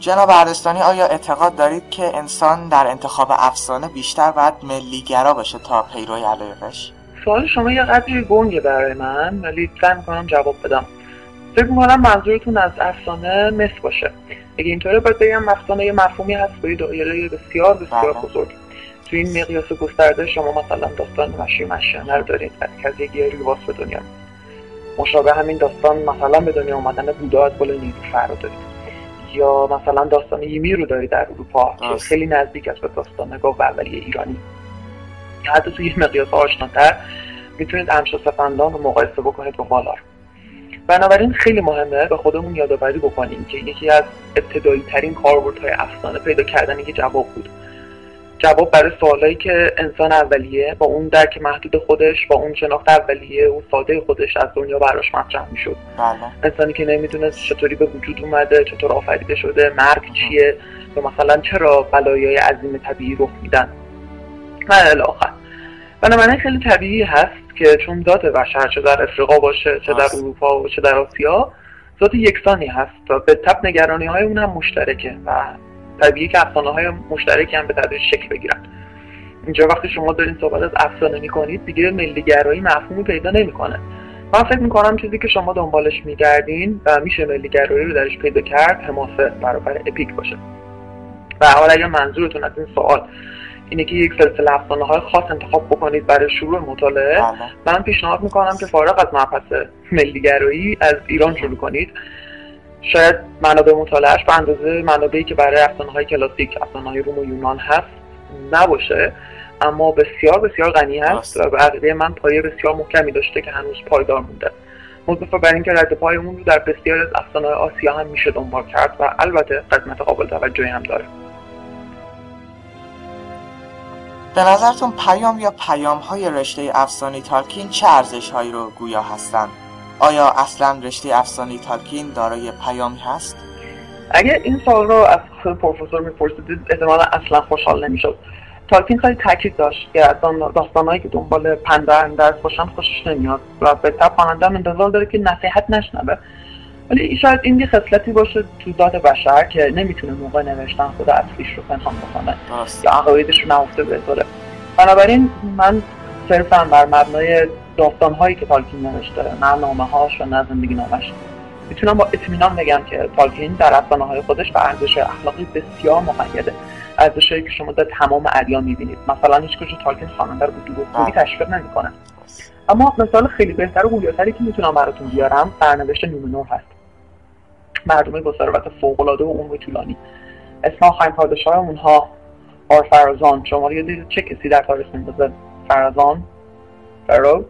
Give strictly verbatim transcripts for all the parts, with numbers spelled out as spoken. جناب اردستانی، آیا اعتقاد دارید که انسان در انتخاب افسانه بیشتر باید ملی‌گرا باشه تا پیروی علایقش؟ سوال شما یه قدری گنگه برای من، ولی سعی می‌کنم جواب بدم. فکر می‌کنم منظورتون از افسانه مس باشه. اگه اینطوره باید بگم افسانه یه مفهومی هست برای دایره بسیار بسیار بزرگ. تو این مقیاس گسترده شما مثلا داستان مشی مشنه رو دارید که یه گیری واسه به دنیا. مشابه همین داستان مثلا به دنیا اومدن بودا از بالا نیلوفر رو دارید. یا مثلا داستان یمی رو داری در اروپا که خیلی نزدیک است به داستان گاو اولیه ایرانی. حتی توی یه مقیاس آشناتر میتونید امشاسفندان رو مقایسه بکنید با مالار. بنابراین خیلی مهمه به خودمون یادآوری بکنیم که یکی از ابتدایی ترین کاربردهای افسانه پیدا کردن یک جواب بود. جواب برای سوالایی که انسان اولیه با اون درک محدود خودش، با اون شناخت اولیه و ساده خودش از دنیا براش مطرح میشد. انسانی که نمیدونست چطوری به وجود اومده، چطور آفریده شده، مرگ چیه، یا مثلا چرا بلایای عظیم طبیعی رخ میدن و الی آخر. بنابراین خیلی طبیعی هست که چون ذات بشر چه در افریقا باشه، چه در اروپا و چه در آسیا، ذات یکسانی هست و به تبع نگرانی‌های اون هم مشترکه و طبیعی که افسانه‌های مشترک هم به تدریج شکل بگیرن. اینجا وقتی شما دارین صحبت از افسانه می‌کنید، دیگه ملی‌گرایی مفهومی پیدا نمی‌کنه. من فکر می‌کنم چیزی که شما دنبالش می‌گردین و میشه ملی‌گرایی رو درش پیدا کرد، حماسه برابر اپیک باشه. و حالا اگه منظورتون از این سوال اینه که یک سلسله افسانه‌های خاص انتخاب بکنید برای شروع مطالعه، من پیشنهاد می‌کنم که فارغ از مبحث ملی‌گرایی از ایران شروع کنید. شاید منابع مطالعه‌اش به اندازه منابعی که برای افسانه‌های کلاسیک، افسانه‌های روم و یونان هست نباشه، اما بسیار بسیار غنی هست و به عقیده من پایه بسیار محکمی داشته که هنوز پایدار مونده. مضافاً بر اینکه رد پای اون رو در بسیاری از افسانه‌های آسیا هم میشه دنبال کرد و البته قسمت قابل توجهی هم داره. به نظرتون پیام یا پیام‌های رشته افسانه‌ای تالکین چه ارزش‌هایی رو گویا هستند؟ آیا اصلا رشته افسانه‌ای تالکین دارای پیامی هست؟ اگه این سوال رو از خود پروفسور می‌پرسیدید احتمالاً اصلا خوشحال نمی‌شد. تالکین خیلی تاکید داشت که اصلا داستانایی که دنبال پندند درس باشن خوشش نمیاد و به تبع خواننده انتظار داره که نصیحت نشنوه. ولی شاید این یه خصلتی باشه تو ذات بشر که نمیتونه موقع نوشتن خود اصلیش رو پنهان بکنه یا عقایدش رو نهفته بذاره. بنابراین من صرفاً بر مبنای داستان‌هایی که تالکین نوشته، نه نامه‌هاش و نه زندگی‌نامه‌اش، میتونم با اطمینان بگم که تالکین در افسانه‌های خودش به ارزش اخلاقی بسیار مقیده، ارزشی که شما در تمام ادیان می‌بینید. مثلا هیچ کجا تالکین خواننده رو به دروغگویی تشویق نمی‌کنه. اما مثال خیلی بهتر و گویاتری که میتونم براتون بیارم سرنوشت نومنور هست، مردمی با ثروت فوق‌العاده و عمر طولانی. اسم آخرین پادشاه اونها آرفرازان. شما یادید چه کسی در تاریخ میندازه؟ فرازان، فرو،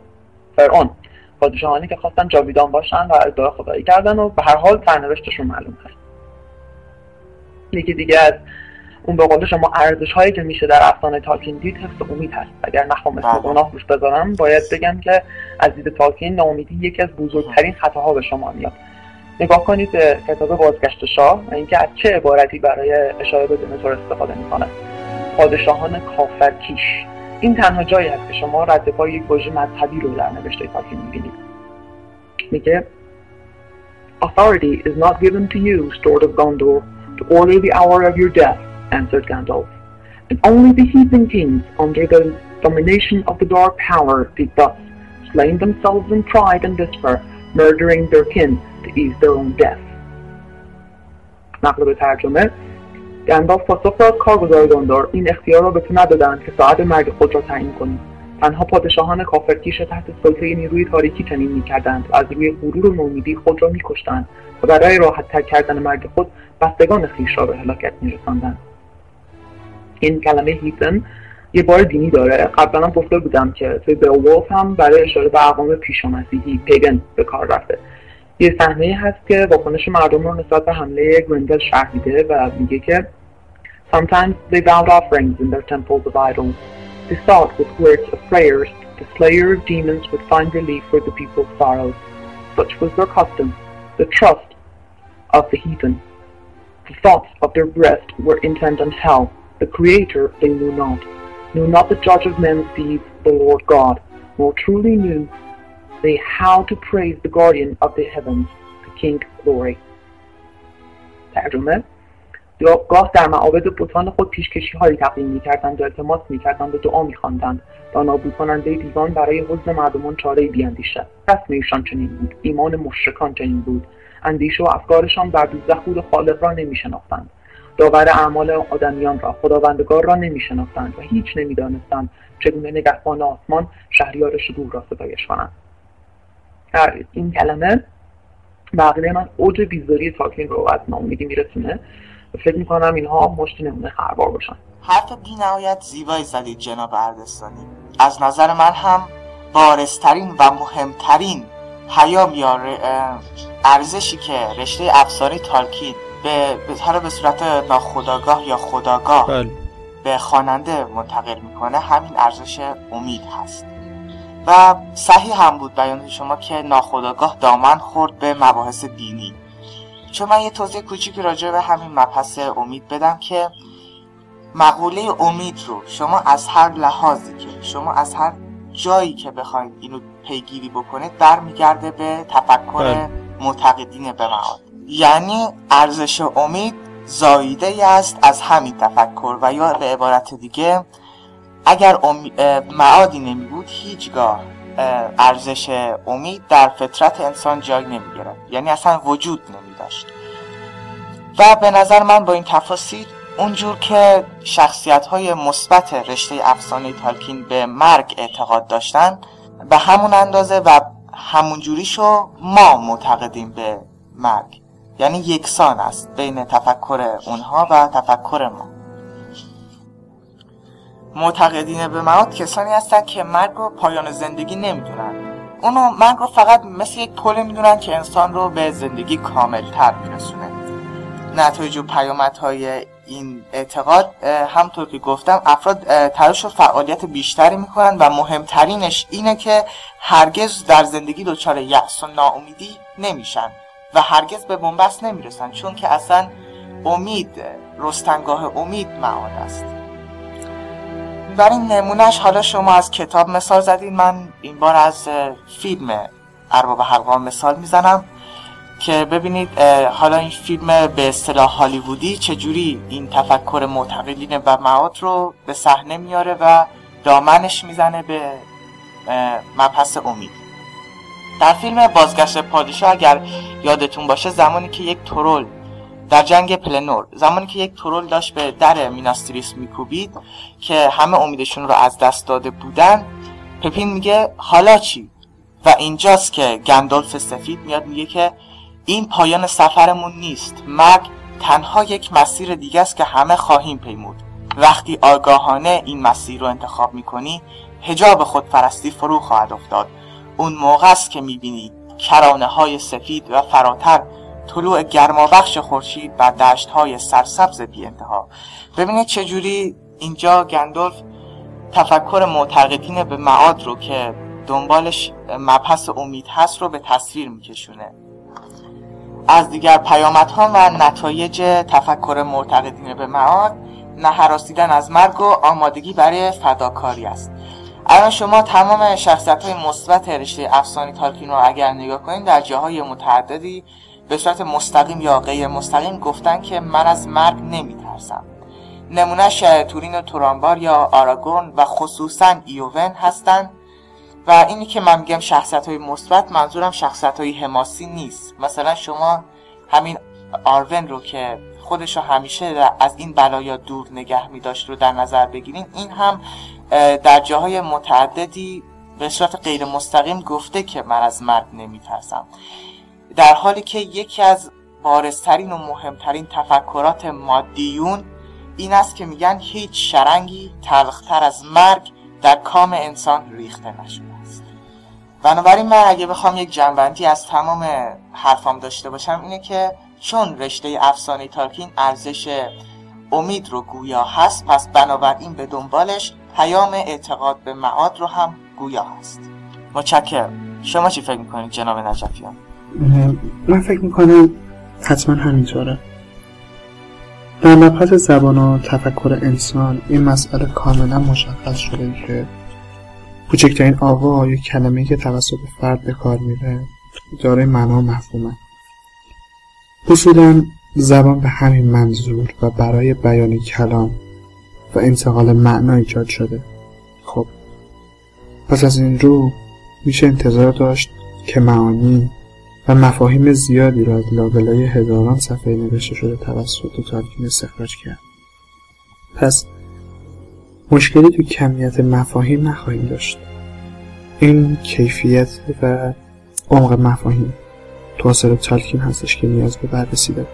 فرعون. پادشاهانی که خواستن جاویدان باشن و ادعای خدایی کردن و به هر حال سرنوشتشون معلوم هست. یکی دیگه از اون به قول شما ارزش‌هایی که میشه در افسانه تالکین دید، حفظ امید هست. اگر نخوام اسم گناه روش بذارم، باید بگم که از دید تالکین ناامیدی یکی از بزرگترین خطاها به شما میاد. نگاه کنید به کتاب بازگشت شاه و اینکه از چه عبارتی برای اشاره به دمتور استفاده می‌کنه. پادشاهان کافرکیش. این تنها جایی هست که شما رد پای یک واژه مذهبی رو در نوشته تالکین می‌بینید. میگه Authority is not given to you, sword of Gondor, to order the hour of your death, answered Gandalf. And only the heathen kings under the domination of the dark power did thus, slaying themselves in pride and despair, murdering their kin to ease their own death. نقل به ترجمه: گندالف پاسخ داد کارگزار گاندار، این اختیار را به تو ندادند که ساعت مرگ خود را تعیین کنی. تنها پادشاهان کافرکیش تحت سلطه نیروی تاریکی چنین می‌کردند و از روی غرور و نومیدی خود را می‌کشتند و برای راحت‌تر کردن مرگ خود بستگان خویش را به هلاکت می‌رساندند. این کلمه هیتن یه بار دینی داره. قبلا هم گفته بودم که توی بیوولف هم برای اشاره به اقوام پیشا مسیحی پیگن به کار رفته. یه صحنه‌ای هست که واکنش مردم رو نسبت به حمله گرندل شرح میده و میگه که Sometimes they vowed offerings in their temples of idols. They sought with words of prayers the slayer of demons would find relief for the people's sorrows. Such was their custom, the trust of the heathen. The thoughts of their breast were intent on hell. The creator they knew not. Knew not the judge of men's deeds, the Lord God, nor truly knew they how to praise the guardian of the heavens, the King of glory. ترجمه: گاه در معابد و بتان خود پیشکشی هایی تقدیم می‌کردند و التماس می‌کردند و دعا می‌خواندند تا نابودکننده دیوان برای حزن مردمان چاره‌ای بیاندیشد. رسم ایشان چنین بود، ایمان مشرکان چنین بود، اندیشه و افکارشان بر دوزخ بود و خالق را نمی‌شناختند، داور اعمال آدمیان را، خداوندگار را نمی‌شناختند و هیچ نمی‌دانستند چگونه نگهبان آسمان شهریار شکوه را ستایش کنند. در این کلمه بقیده من اوج بیزاری تاکین رو از ناامیدی میرسونه. فکر میکنم اینها مشت نمونه خربار باشن. حرف بی نهایت زیبایی زدید جناب اردستانی. از نظر من هم بارزترین و مهمترین پیام یا ارزشی که رشته افسانه تالکین به حالا به صورت ناخودآگاه یا خودآگاه بل. به خواننده منتقل میکنه همین ارزش امید هست. و صحیح هم بود بیان شما که ناخودآگاه دامن خورد به مباحث دینی. چون من یه توضیح کوچیکی راجع به همین مبحث امید بدم که مقوله امید رو شما از هر لحاظی که شما از هر جایی که بخواید اینو پیگیری بکنید برمیگرده به تفکر معتقدین به معاد، یعنی ارزش امید زاییده است از همین تفکر. و یا به عبارت دیگه اگر امی... معادی نمی بود هیچگاه ارزش امید در فطرت انسان جای نمی گرفت، یعنی اصلا وجود نمی داشت. و به نظر من با این تفاصیل اونجور که شخصیت‌های مثبت رشته افسانه تالکین به مرگ اعتقاد داشتن به همون اندازه و همونجوریشو ما معتقدیم به مرگ، یعنی یکسان است بین تفکر اونها و تفکر ما. معتقدین به موت کسانی هستن که مرگ رو پایان زندگی نمیدونن، اونو مرگ رو فقط مثل یک پل میدونن که انسان رو به زندگی کاملتر میرسونه. نتایج و پیامدهای این اعتقاد همطور که گفتم افراد تلاش و فعالیت بیشتری میکنن و مهمترینش اینه که هرگز در زندگی دچار یأس و ناامیدی نمیشن و هرگز به بنبست نمیرسن، چون که اصلا امید رستنگاه امید معاد است. برای نمونهش حالا شما از کتاب مثال زدید، من این بار از فیلم ارباب حلقه‌ها مثال میزنم که ببینید حالا این فیلم به اصطلاح هالیوودی چجوری این تفکر معتقدین و معاد رو به صحنه میاره و دامنش میزنه به مبحث امید. در فیلم بازگشت پادشاه اگر یادتون باشه زمانی که یک ترول در جنگ پلنور زمانی که یک ترول داشت به در میناستریس میکوبید که همه امیدشون رو از دست داده بودن، پپین میگه حالا چی؟ و اینجاست که گندالف سفید میاد میگه که این پایان سفرمون نیست، مرگ تنها یک مسیر دیگه است که همه خواهیم پیمود. وقتی آگاهانه این مسیر رو انتخاب میکنی حجاب خودپرستی فرو خواهد افتاد. اون موقع است که میبینی کرانه های سفید و فراتر طلوع گرمابخش خورشید و دشت‌های سرسبز بی انتها. ببینید چجوری اینجا گندالف تفکر معتقدین به معاد رو که دنبالش مبحث امید هست رو به تصویر میکشونه. از دیگر پیامدها و نتایج تفکر معتقدین به معاد نهراسیدن از مرگ و آمادگی برای فداکاری است. الان شما تمام شخصیت‌های مثبت رشته افسانه تالکین رو اگر نگاه کنید در جاهای متعددی به صورت مستقیم یا غیر مستقیم گفتن که من از مرگ نمیترسم. نمونهش تورین و تورانبار یا آراگورن و خصوصا ایوون هستن. و اینی که من میگم شخصیت های مثبت منظورم شخصیت های حماسی نیست. مثلا شما همین آرون رو که خودش رو همیشه از این بلایا دور نگه میداشت رو در نظر بگیرین، این هم در جاهای متعددی به صورت غیر مستقیم گفته که من از مرگ نمیترسم، در حالی که یکی از بارزترین و مهمترین تفکرات مادیون این است که میگن هیچ شرنگی تلختر از مرگ در کام انسان ریخته نشده است. بنابراین من اگه بخوام یک جنبندی از تمام حرفام داشته باشم اینه که چون رشته افسانه تالکین ارزش امید رو گویا هست، پس بنابراین به دنبالش پیام اعتقاد به معاد رو هم گویا هست. متشکرم. شما چی فکر میکنید جناب نجفیان؟ من فکر میکنم حتما همینطوره. در مبحث زبان و تفکر انسان این مسئله کاملا مشخص شده که کوچکترین آوا یا کلمه‌ای که توسط فرد به کار میره دارای معنا و مفهومه. اصولاً زبان به همین منظور و برای بیان کلام و انتقال معنا ایجاد شده. خب پس از این رو میشه انتظار داشت که معانی و مفاهیم زیادی را از لابلای هزاران صفحه نوشته شده توسط تالکین استخراج کرد. پس مشکلی تو کمیت مفاهیم نخواهیم داشت. این کیفیت و عمق مفاهیم تو اثر تالکین هستش که نیاز به بررسی داره.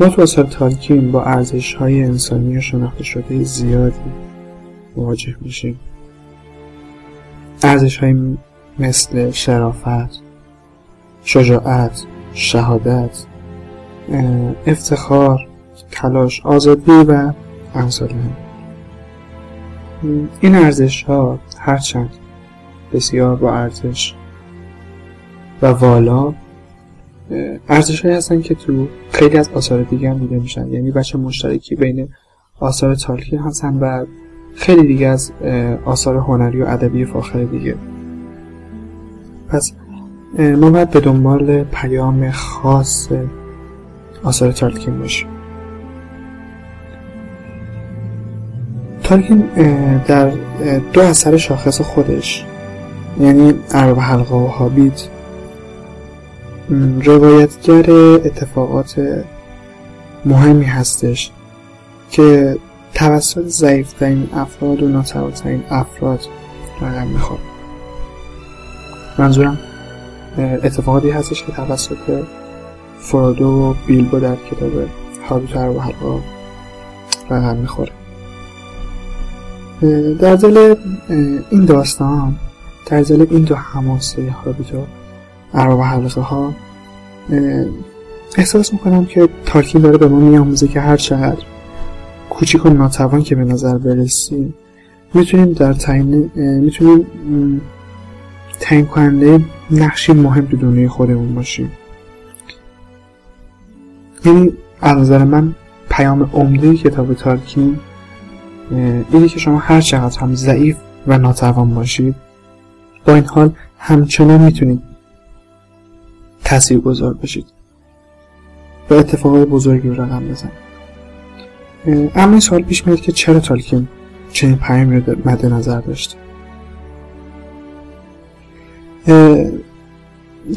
ما تو اثر تالکین با ارزش‌های انسانی و شناخته شده زیادی مواجه میشیم. ارزش‌های مثل شرافت، شجاعت، شهادت، افتخار، تلاش، آزادی و امثال هم. این ارزش‌ها هرچند بسیار با ارزش و والا ارزش‌هایی هستن که تو خیلی از آثار دیگه هم دیده میشن، یعنی بچه مشترکی بین آثار تالکین هستن و خیلی دیگه از آثار هنری و ادبی فاخر دیگه. پس ما باید به دنبال پیام خاص آثار تالکین باشیم. تالکین در دو اثر شاخص خودش، یعنی اربع حلقه و هابیت، روایتگر اتفاقات مهمی هستش که توسط ضعیفترین افراد و ناتوانترین افراد رقم میخوره. منظورم اتفاقاتی هستش که توسط فرودو و بیلبو در کتاب هابیت و اربع حلقه رقم میخوره. در ضمن این داستان، در ضمن این دو حماسه هابیت و اربع حلقه ها، احساس میکنم که تالکین داره به ما میآموزه که هر چقدر کوچیک و ناتوان که به نظر برسیم میتونیم در تعیین میتونیم تعیین کننده نقشی مهم تو دنیای خودمون باشیم. یعنی از نظر من پیام عمده کتاب تالکین اینه که شما هر چقدر هم ضعیف و ناتوان باشید، با این حال همچنان میتونید تاثیرگذار باشید و اتفاقات بزرگی رو رقم بزنید. اما سوال پیش میاد که چرا تالکین چنین پیامی رو مد نظر داشت؟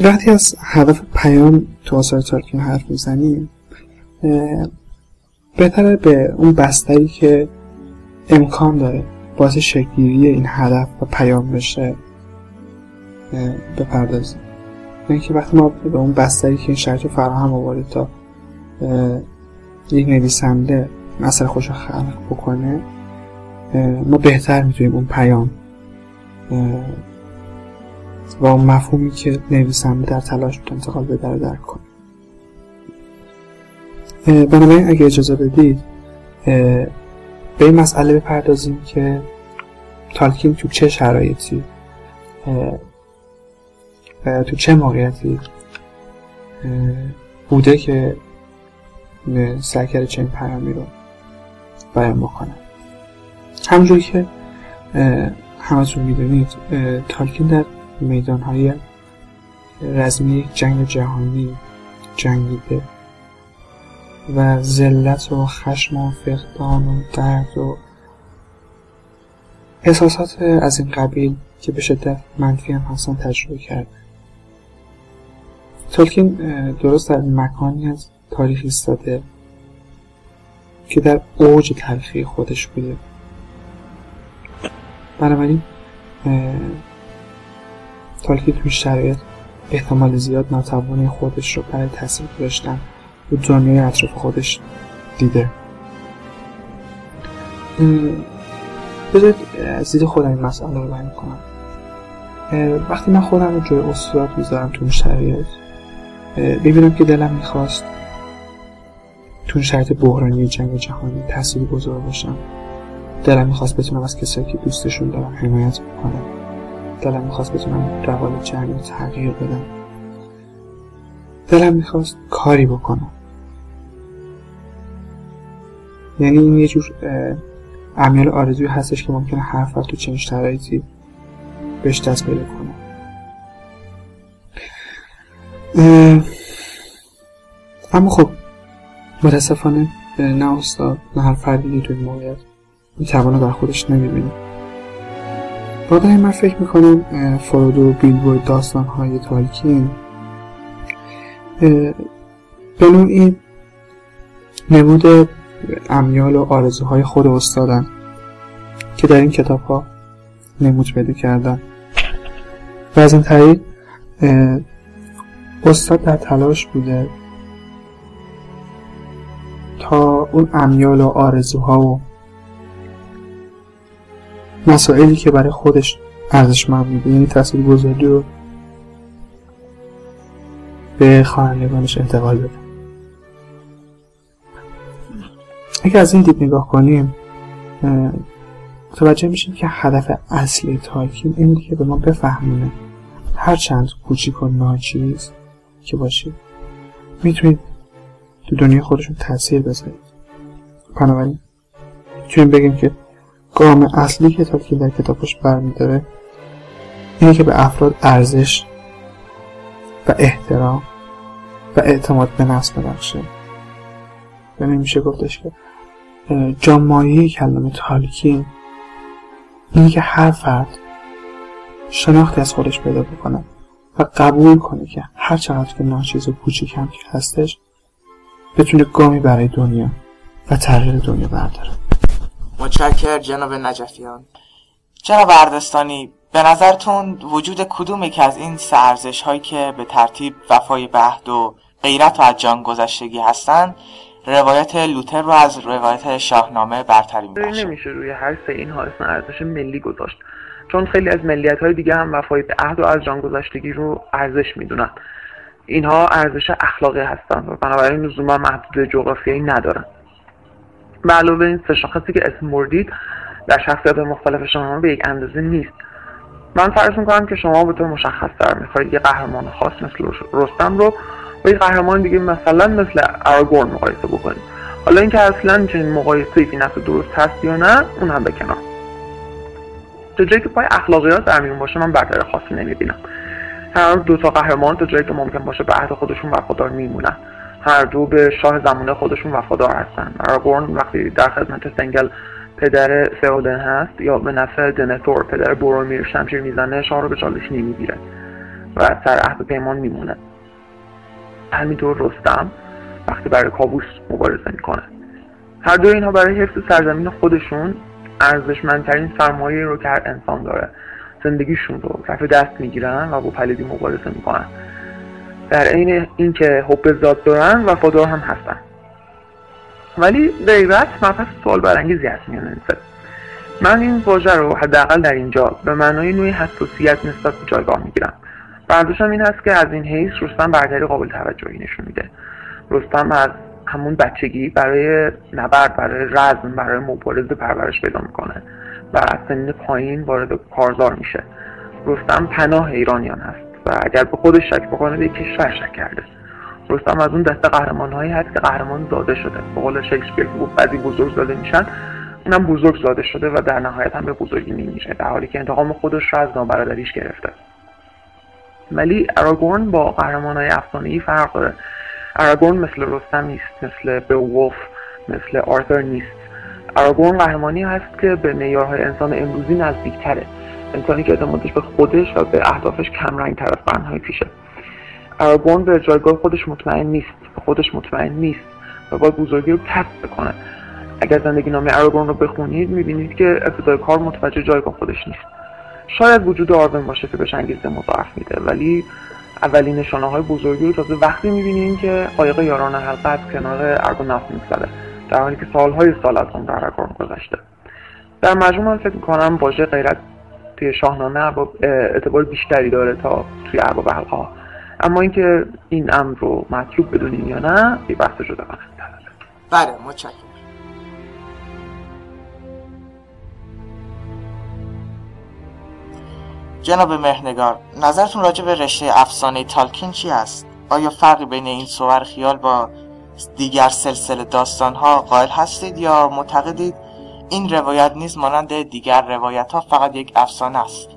وقتی از هدف پیام تو آثار تالکین حرف میزنیم، بهتره به اون بستری که امکان داره باعث شکل‌گیری این هدف و پیام بشه بپردازیم. یعنی که وقتی ما به اون بستری که این شرط رو فراهم آورده تا یک نویسنده اثر خوش خلق بکنه، ما بهتر میتونیم اون پیام و اون مفهومی که نویسنده در تلاش بود انتقال بده رو درک کنیم. بنابراین اگه اجازه بدید به این مسئله بپردازیم که تالکین تو چه شرایطی و تو چه موقعیتی بوده که سعی کرده چنین پیامی رو بیان بکنه. همونجوری که همتون میدونید، تالکین در میدانهای رزمی یک جنگ جهانی جنگیده و ذلت و خشم و فقدان و درد و احساسات از این قبیل که به شدت منفی هم هستن تجربه کرده. تالکین درست در مکانی از تاریخ ایستاده که در اوج تلخی خودش بوده. بنابراین تالکین توی شرایط احتمال زیاد ناتوانی خودش رو برای تاثیر گذاشتن و دنیای اطراف خودش دیده. بذارید از دید خودم این مسئله رو بیان کنم. وقتی من خودم رو جای استاد میذارم تو اون شرایط، ببینم که دلم میخواست تو اون شرایط بحرانی جنگ جهانی تاثیرگذار باشم. دلم میخواست بتونم از کسایی که دوستشون دارم حمایت بکنم. دلم میخواست بتونم روال جنگ رو تغییر بدم. دلم میخواست کاری بکنم. یعنی این یه جور امیال آرزوی هستش که ممکنه هر فرد تو چنین شرایطی بهش دست پیدا کنه. اما خب متاسفانه نه استاد نه هر فردی نیروی موقعیت این توانه در خودش نمیبینه. بعدهای من فکر میکنم فرودو و بیلبو داستانهای تالکین به نوعی نمود امیال و آرزوهای خود استادن که در این کتاب ها نمود پیدا کردن و از این طریق استاد در تلاش بوده تا اون امیال و آرزوها و مسائلی که برای خودش ارزشمند بوده، یعنی تاثیرگذاری رو به خوانندگانش انتقال بده. اگه از این دید نگاه کنیم متوجه میشیم که هدف اصلی تالکین این بود که به ما بفهمونه هر چند کوچیک و ناچیز که باشید میتونید تو دنیا خودشون تاثیر بذارید. بنابراین میتونیم بگیم که گام اصلی که تالکین در کتابش برمیداره اینه که به افراد ارزش و احترام و اعتماد به نفس ببخشه. یعنی میشه گفتش که جامعه کلمه تالکین اینه که هر فرد شناختی از خودش پیدا بکنه و قبول کنه که هر چقدر که ناچیز و کوچیک هم که هستش بتونه گامی برای دنیا و تغییر دنیا برداره. متشکر جناب نجفیان. جناب اردستانی، به نظرتون وجود کدومی که از این سه ارزش هایی که به ترتیب وفای به عهد و غیرت و از جان گذشتگی هستن روایت لوتر رو از روایت شاهنامه برتری می‌بخشه؟ نمیشه روی هر سه اینها اسم ارزش ملی گذاشت، چون خیلی از ملیت‌های دیگه هم وفای به عهد و از جان گذشتگی رو ارزش میدونن. اینها ارزش اخلاقی هستن و بنابراین لزوما محدود جغرافیایی ندارن. به علاوه این سه شاخصی که اسم بردید در شخصیت مختلف شاهنامه به یک اندازه نیست. من فرض می‌کنم که شما به طور مشخص‌تر می‌خواید یه قهرمان خاص مثل رستم رو با یه قهرمان دیگه مثلا مثل آراگورن مقایسه بکنید. حالا اینکه اصلا چنین مقایسه‌ای فی نفس درست هست یا نه اون هم بکنار. تا جایی که پای اخلاقیات در میون باشه من برتری خاصی نمی‌بینم. هر دو تا قهرمان تا جایی که ممکن باشه به عهد خودشون وفادار میمونن. هر دو به شاه زمانه خودشون وفادار هستن. آراگورن وقتی در خدمت سنگل پدر فئودن هست یا به نفع دنتور پدر برومیر شمشیر میزنه، شاه رو به چالش نمیگیره و سر عهد پیمان میمونه. همینطور رستم وقتی برای کابوس مبارزه میکنه. هر دو اینها برای حفظ سرزمین خودشون ارزشمندترین سرمایه رو که هر انسان داره، زندگیشون رو رفع دست میگیرن و با پلیدی مبارزه میکنن. در عین اینکه حب ذات دارن وفادار هم هستن. ولی غیرت مبحث سوال برانگیزی هست میان این سه. من این واژه رو حداقل در اینجا به معنای نوعی حساسیت نسبت به جایگاه میگیرم. برداشتم این هست که از این حیث رستم برتری قابل توجهی نشون میده. رستم از همون بچگی برای نبرد، برای رزم، برای مبارزه پرورش پیدا میکنه و از سن پایین وارد کارزار میشه. رستم پناه ایرانیان هست و اگر به خودش شک بکنه به کشور شک کرده. رستم از اون دسته قهرمان‌هایی هست که قهرمان زاده شده. به قول شکسپیر بعضی بزرگ زاده میشن، اونم بزرگ زاده شده و در نهایت هم به بزرگی میمیره، در حالی که انتقام خودش را از نابرادریش گرفته. ولی آراگورن با قهرمان‌های افسانه‌ای فرق داره. آراگورن مثل رستم نیست، مثل بئوولف، مثل آرتور نیست. آراگورن قهرمانی هست که به معیارهای انسان امروزی نزدیک‌تره. انسانی که اعتمادش به خودش و به اهدافش کم‌رنگ‌تر از قرن‌های پیشه. آراگورن به جایگاه خودش مطمئن نیست، به خودش مطمئن نیست و باید بزرگی رو کسب بکنه. اگر زندگی نامه آراگورن رو بخونید می‌بینید که ابتدای کار متوجه جایگاه خودش نیست. شاید وجود آرون باشه که بهش انگیزه مضاعف میده، ولی اولین نشانه‌های بزرگی رو تازه وقتی می‌بینید که قایق یاران حلقه از کنار ارگوناف می‌گذره، در حالی که سال‌های سال از عمر آراگورن گذشته. در مجموع من فکر می‌کنم واژه غیرت توی شاهنامه اعتبار بیشتری داره تا توی ارباب حلقه‌ها. اما اینکه این امر رو مطلوب بدونین یا نه یه بحث جدا کنم. بله، متشکرم. جناب مهنگار، نظرتون راجع به رشته افسانه تالکین چی است؟ آیا فرقی بین این صور خیال با دیگر سلسله داستان‌ها قائل هستید یا معتقدید این روایت نیز مانند دیگر روایت‌ها فقط یک افسانه است؟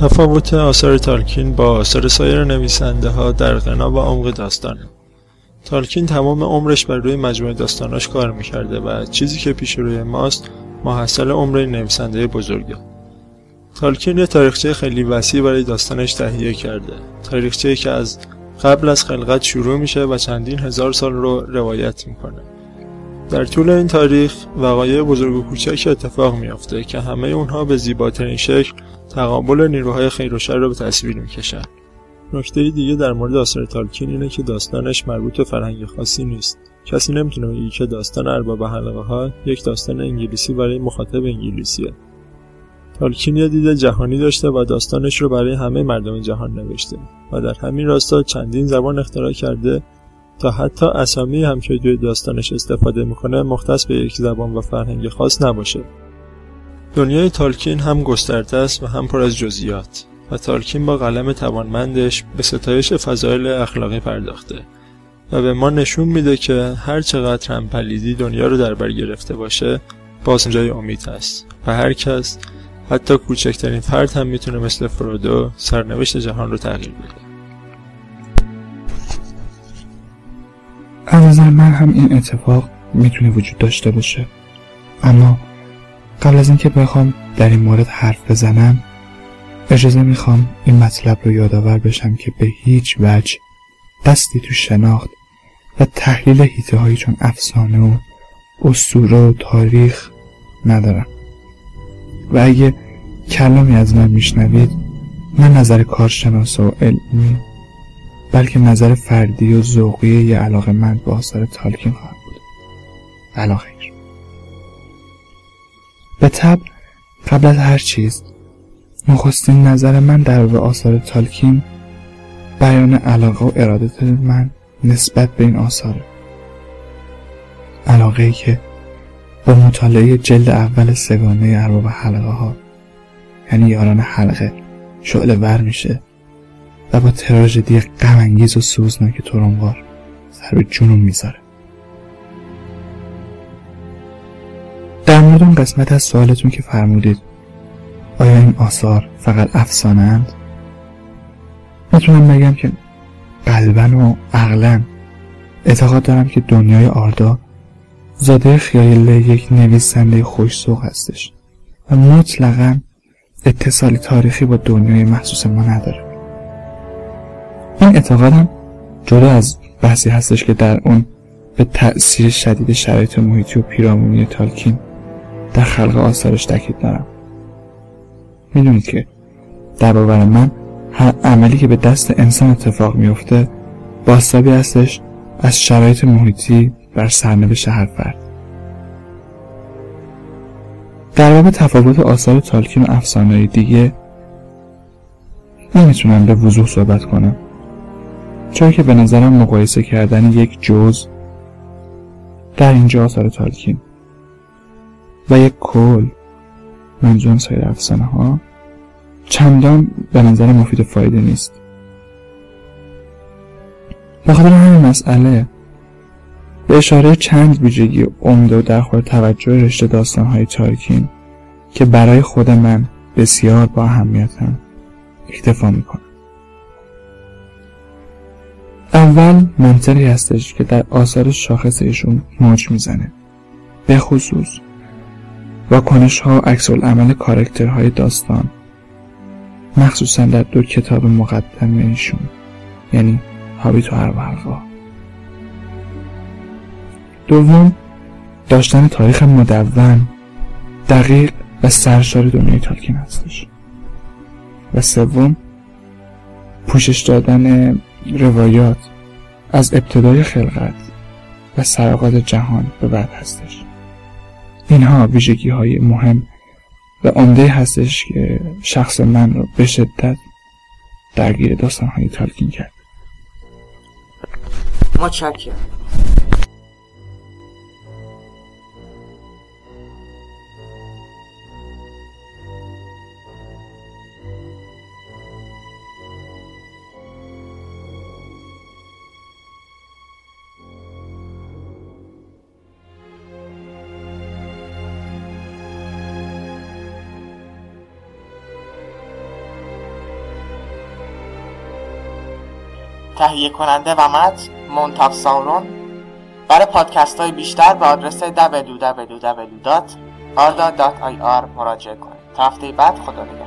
تفاوت آثار تالکین با آثار سایر نویسنده‌ها در غنا و عمق داستانه. تالکین تمام عمرش بر روی مجموعه داستاناش کار میکرده و چیزی که پیش روی ماست محصل عمر نویسنده بزرگه. تالکین یه تاریخچه خیلی وسیع برای داستانش تهیه کرده. تاریخچه‌ای که از قبل از خلقت شروع میشه و چندین هزار سال رو روایت میکنه. در طول این تاریخ وقایع بزرگ و کوچک اتفاق میافته که همه اونها به زیباترین شکل تقابل نیروهای خیر و شر رو به تصویر میکشن. نکته دیگه در مورد آثار تالکین اینه که داستانش مربوط به فرهنگ خاصی نیست. کسی نمیتونه بگه که داستان ارباب حلقه‌ها یک داستان انگلیسی برای مخاطب انگلیسیه. تالکین یه دید جهانی داشته و داستانش رو برای همه مردم جهان نوشته و در همین راستا چندین زبان اختراع کرده تا حتی اسامی هم که توی داستانش استفاده میکنه مختص به یک زبان و فرهنگ خاص نباشه. دنیای تالکین هم گسترده است و هم پر از جزئیات و تالکین با قلم توانمندش به ستایش فضایل اخلاقی پرداخته و به ما نشون میده که هر چقدر هم پلیدی دنیا رو در بر گرفته باشه باز جای امید هست و هر کس حتی کوچکترین فرد هم میتونه مثل فرودو سرنوشت جهان رو تغییر بده. از من هم این اتفاق میتونه وجود داشته باشه، اما قبل از اینکه بخوام در این مورد حرف بزنم اجازه میخوام این مطلب رو یادآور بشم که به هیچ وجه دستی تو شناخت و تحلیل هیته هایی چون افسانه و اسطوره و تاریخ ندارم و اگه کلامی از من میشنوید نه نظر کارشناس و علمی بلکه نظر فردی و ذوقی یه علاقه‌مند به آثار تالکین خواهد بود. علاقه ایر. به طبع قبل از هر چیز نخستین نظر من درباره آثار تالکین بیان علاقه و ارادت من نسبت به این آثاره. علاقه ای که با مطالعه جلد اول سگانه ارباب حلقه ها یعنی یاران حلقه شعله ور میشه و با تراژدی غم انگیز و سوزناک تورانوار سر به جنون میذاره. در مورد اون قسمت از سوالتون که فرمودید آیا این آثار فقط افسانه اند؟ میتونم بگم که قلبن و عقلن اعتقاد دارم که دنیای آردا زاده خیال یک نویسنده خوش‌ذوق هستش و مطلقاً اتصال تاریخی با دنیای محسوس ما نداره. این اعتقادم جدا از بحثی هستش که در اون به تأثیر شدید شرایط محیطی و پیرامونی تالکین در خلق آثارش تاکید دارم. میدونید که در باور من هر عملی که به دست انسان اتفاق میفته بازتابی هستش از شرایط محیطی بر سرنوشت هر فرد. در باب تفاوت آثار تالکین و افسانه‌های دیگه نمیتونم به وضوح صحبت کنم چون که به نظرم مقایسه کردن یک جزء در اینجا آثار تالکین و یک کل منظور سایر افسانه ها چندان به نظر مفید فایده نیست. به خاطر همین مسئله به اشاره چند ویژگی عمده و در خور توجه رشته داستان‌های تالکین که برای خود من بسیار با اهمیتم اکتفا می‌کنم. اول منطقی هستش که در آثار شاخص ایشون موج میزنه، به خصوص واکنش‌ها و عکس‌العمل کاراکترهای داستان مخصوصا در دو کتاب مقدمه ایشون یعنی هابیت و حلقه‌ها. دوم داشتن تاریخ مدون دقیق و سرشار دنیای تالکین هستش و سوم پوشش دادن روایات از ابتدای خلقت و سرقات جهان به بعد هستش. اینها ویژگی های مهم و عمده هستش که شخص من رو به شدت درگیر داستان های تالکین کرد. متشکرم. تهیه کننده و متن مونت آو سائرون. برای پادکست های بیشتر به آدرس دبلیو دبلیو دبلیو دات آردا دات آی آر مراجعه کنید. تا هفته بعد، خدا نگهدار.